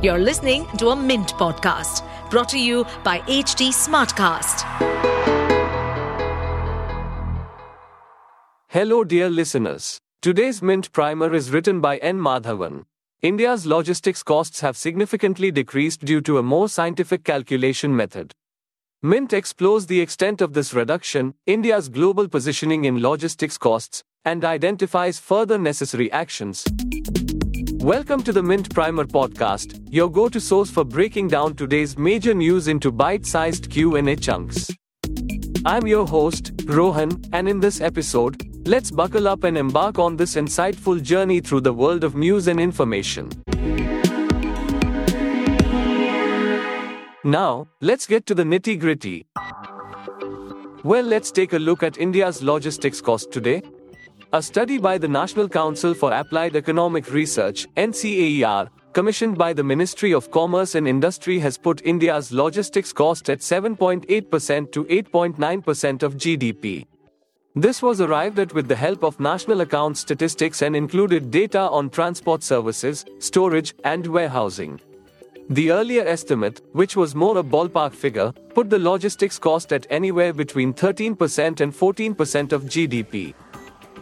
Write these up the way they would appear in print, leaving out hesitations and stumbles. You're listening to a Mint podcast brought to you by HT Smartcast. Hello dear listeners. Today's Mint Primer is written by N. Madhavan. India's logistics costs have significantly decreased due to a more scientific calculation method. Mint explores the extent of this reduction, India's global positioning in logistics costs, and identifies further necessary actions. Welcome to the Mint Primer podcast, your go-to source for breaking down today's major news into bite-sized Q&A chunks. I'm your host, Rohan, and in this episode, let's buckle up and embark on this insightful journey through the world of news and information. Now, let's get to the nitty-gritty. Well, let's take a look at India's logistics cost today. A study by the National Council for Applied Economic Research, NCAER, commissioned by the Ministry of Commerce and Industry has put India's logistics cost at 7.8% to 8.9% of GDP. This was arrived at with the help of national account statistics and included data on transport services, storage, and warehousing. The earlier estimate, which was more a ballpark figure, put the logistics cost at anywhere between 13% and 14% of GDP.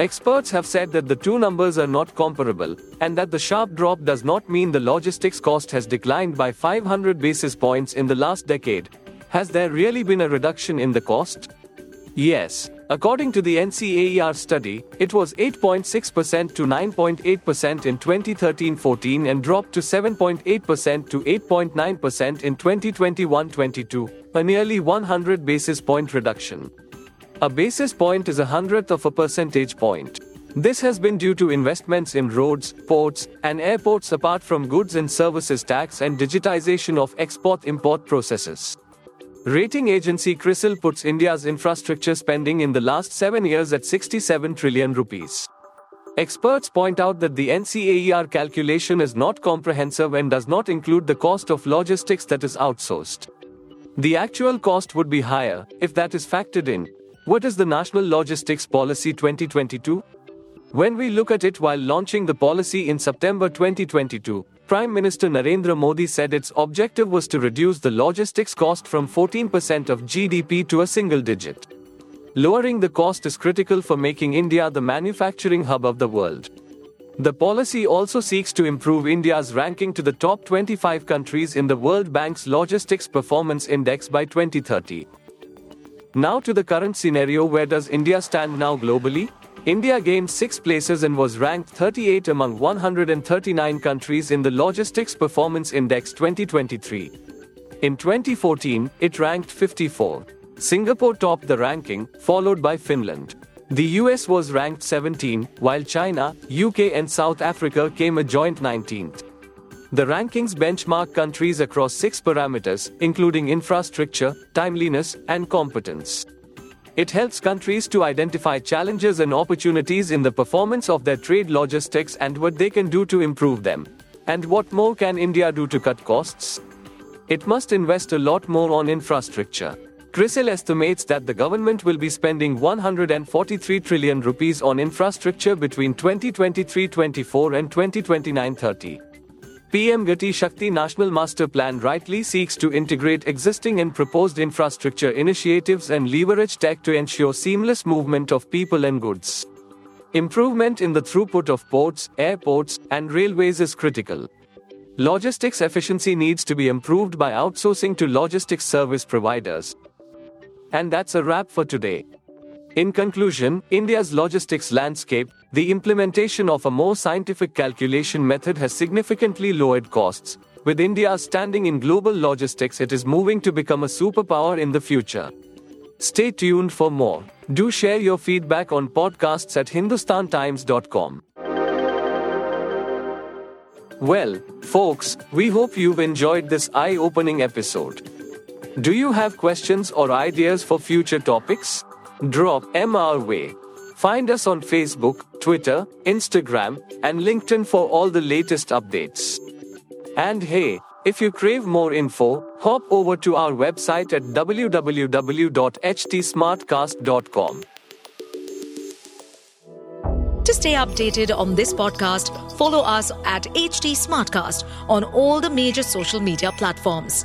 Experts have said that the two numbers are not comparable, and that the sharp drop does not mean the logistics cost has declined by 500 basis points in the last decade. Has there really been a reduction in the cost? Yes. According to the NCAER study, it was 8.6% to 9.8% in 2013-14 and dropped to 7.8% to 8.9% in 2021-22, a nearly 100 basis point reduction. A basis point is 100th of a percentage point. This has been due to investments in roads, ports, and airports apart from goods and services tax and digitization of export-import processes. Rating agency Crisil puts India's infrastructure spending in the last 7 years at 67 trillion rupees. Experts point out that the NCAER calculation is not comprehensive and does not include the cost of logistics that is outsourced. The actual cost would be higher, if that is factored in. What is the National Logistics Policy 2022? When we look at it while launching the policy in September 2022, Prime Minister Narendra Modi said its objective was to reduce the logistics cost from 14% of GDP to a single digit. Lowering the cost is critical for making India the manufacturing hub of the world. The policy also seeks to improve India's ranking to the top 25 countries in the World Bank's Logistics Performance Index by 2030. Now to the current scenario, where does India stand now globally? India gained 6 places and was ranked 38 among 139 countries in the Logistics Performance Index 2023. In 2014, it ranked 54. Singapore topped the ranking, followed by Finland. The US was ranked 17, while China, UK and South Africa came a joint 19th. The rankings benchmark countries across 6 parameters, including infrastructure, timeliness, and competence. It helps countries to identify challenges and opportunities in the performance of their trade logistics and what they can do to improve them. And what more can India do to cut costs? It must invest a lot more on infrastructure. Crisil estimates that the government will be spending 143 trillion rupees on infrastructure between 2023-24 and 2029-30. PM Gati Shakti National Master Plan rightly seeks to integrate existing and proposed infrastructure initiatives and leverage tech to ensure seamless movement of people and goods. Improvement in the throughput of ports, airports, and railways is critical. Logistics efficiency needs to be improved by outsourcing to logistics service providers. And that's a wrap for today. In conclusion, India's logistics landscape, the implementation of a more scientific calculation method has significantly lowered costs. With India's standing in global logistics, it is moving to become a superpower in the future. Stay tuned for more. Do share your feedback on podcasts at hindustantimes.com. Well, folks, we hope you've enjoyed this eye-opening episode. Do you have questions or ideas for future topics? Drop them our way. Find us on Facebook, Twitter, Instagram, and LinkedIn for all the latest updates. And hey, if you crave more info, hop over to our website at www.htsmartcast.com. To stay updated on this podcast, follow us at HT Smartcast on all the major social media platforms.